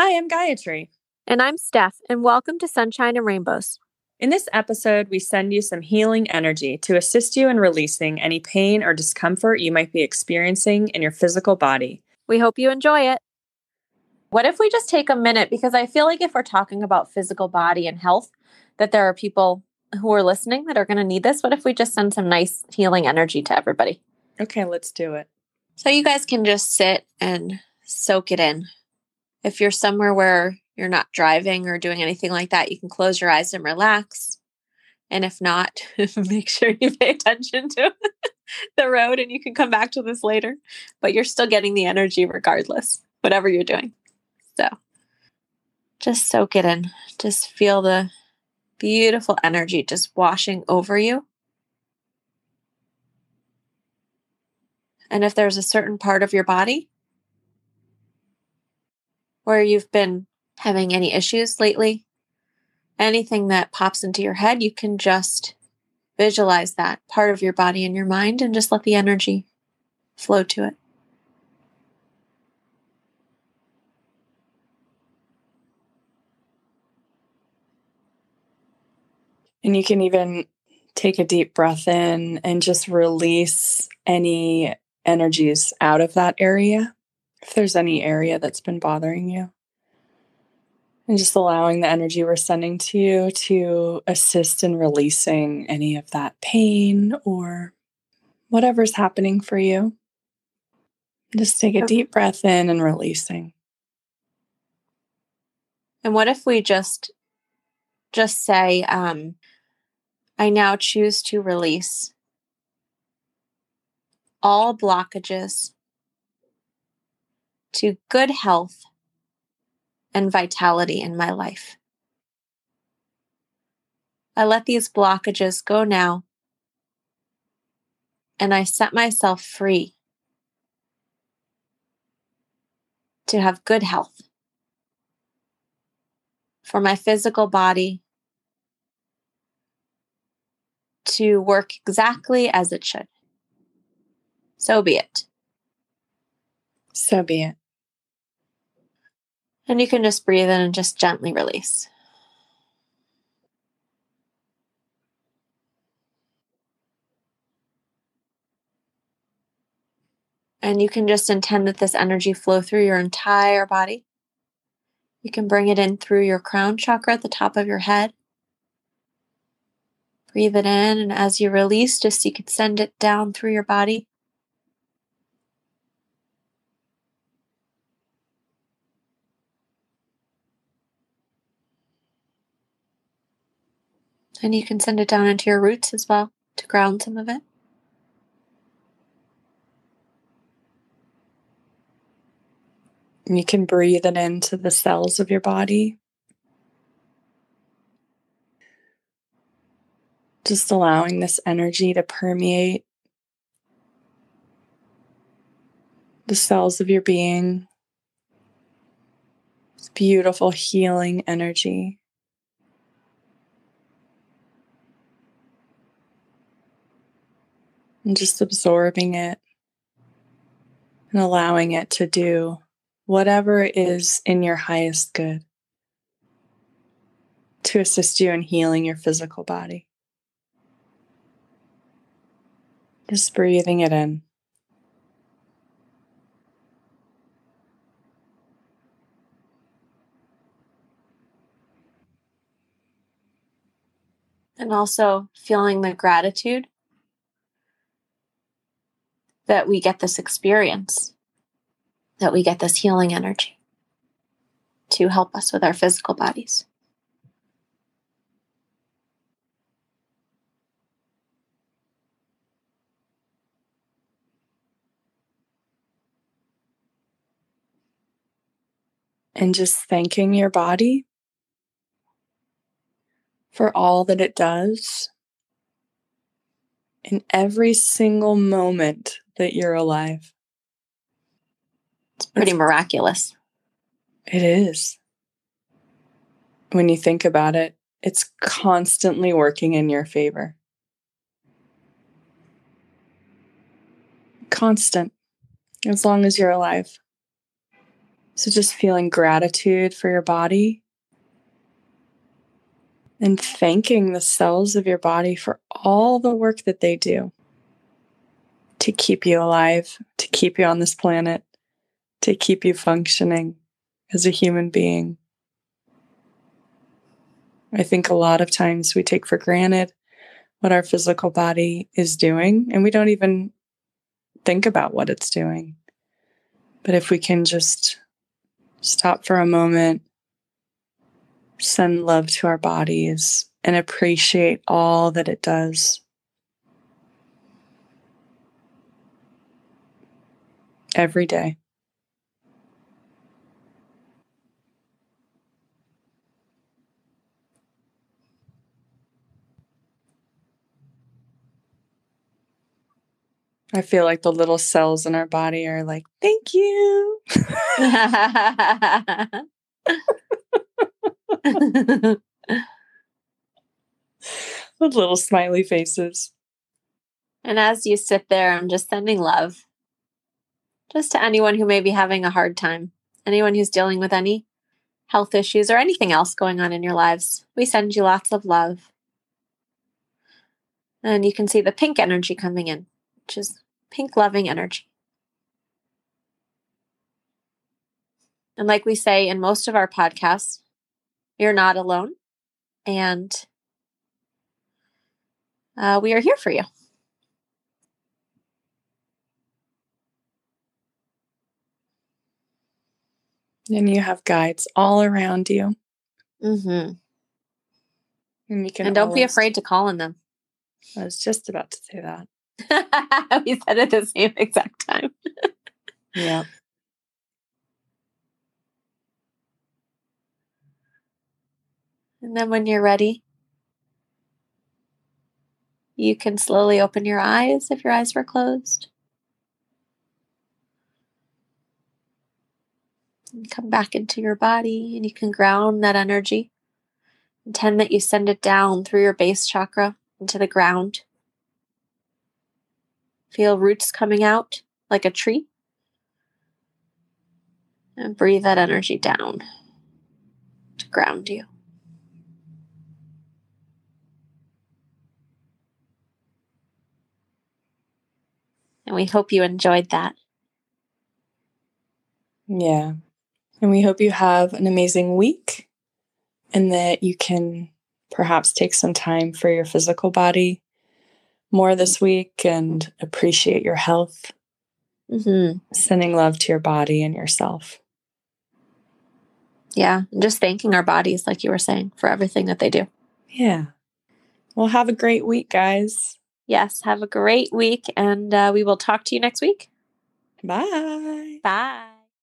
Hi, I'm Gayatri. And I'm Steph, and welcome to Sunshine and Rainbows. In this episode, we send you some healing energy to assist you in releasing any pain or discomfort you might be experiencing in your physical body. We hope you enjoy it. What if we just take a minute? Because I feel like if we're talking about physical body and health, that there are people who are listening that are going to need this. What if we just send some nice healing energy to everybody? Okay, let's do it. So you guys can just sit and soak it in. If you're somewhere where you're not driving or doing anything like that, you can close your eyes and relax. And if not, make sure you pay attention to the road, and you can come back to this later. But you're still getting the energy regardless, whatever you're doing. So just soak it in. Just feel the beautiful energy just washing over you. And if there's a certain part of your body where you've been having any issues lately, anything that pops into your head, you can just visualize that part of your body in your mind and just let the energy flow to it. And you can even take a deep breath in and just release any energies out of that area, if there's any area that's been bothering you. And just allowing the energy we're sending to you to assist in releasing any of that pain or whatever's happening for you. Just take a deep breath in and releasing. And what if we just say, I now choose to release all blockages to good health and vitality in my life. I let these blockages go now, and I set myself free to have good health for my physical body to work exactly as it should. So be it. So be it. And you can just breathe in and just gently release. And you can just intend that this energy flow through your entire body. You can bring it in through your crown chakra at the top of your head. Breathe it in, and as you release, just you could send it down through your body. And you can send it down into your roots as well to ground some of it. And you can breathe it into the cells of your body. Just allowing this energy to permeate the cells of your being. This beautiful healing energy. And just absorbing it and allowing it to do whatever is in your highest good to assist you in healing your physical body. Just breathing it in. And also feeling the gratitude that we get this experience, that we get this healing energy to help us with our physical bodies. And just thanking your body for all that it does in every single moment that you're alive. It's pretty miraculous. It is. When you think about it, it's constantly working in your favor. Constant, as long as you're alive. So just feeling gratitude for your body and thanking the cells of your body for all the work that they do to keep you alive, to keep you on this planet, to keep you functioning as a human being. I think a lot of times we take for granted what our physical body is doing, and we don't even think about what it's doing. But if we can just stop for a moment, send love to our bodies, and appreciate all that it does. Every day. I feel like the little cells in our body are like, thank you. With little smiley faces. And as you sit there, I'm just sending love. Just to anyone who may be having a hard time. Anyone who's dealing with any health issues or anything else going on in your lives. We send you lots of love. And you can see the pink energy coming in, which is pink loving energy. And like we say in most of our podcasts, you're not alone, and we are here for you. And you have guides all around you. Mm-hmm. And you can. And don't be afraid to call on them. I was just about to say that. We said it the same exact time. Yeah. And then when you're ready, you can slowly open your eyes if your eyes were closed. And come back into your body, and you can ground that energy. Intend that you send it down through your base chakra into the ground. Feel roots coming out like a tree. And breathe that energy down to ground you. And we hope you enjoyed that. Yeah. And we hope you have an amazing week, and that you can perhaps take some time for your physical body more this week and appreciate your health. Mm-hmm. Sending love to your body and yourself. Yeah. And just thanking our bodies, like you were saying, for everything that they do. Yeah. Well, have a great week, guys. Yes. Have a great week. And we will talk to you next week. Bye. Bye.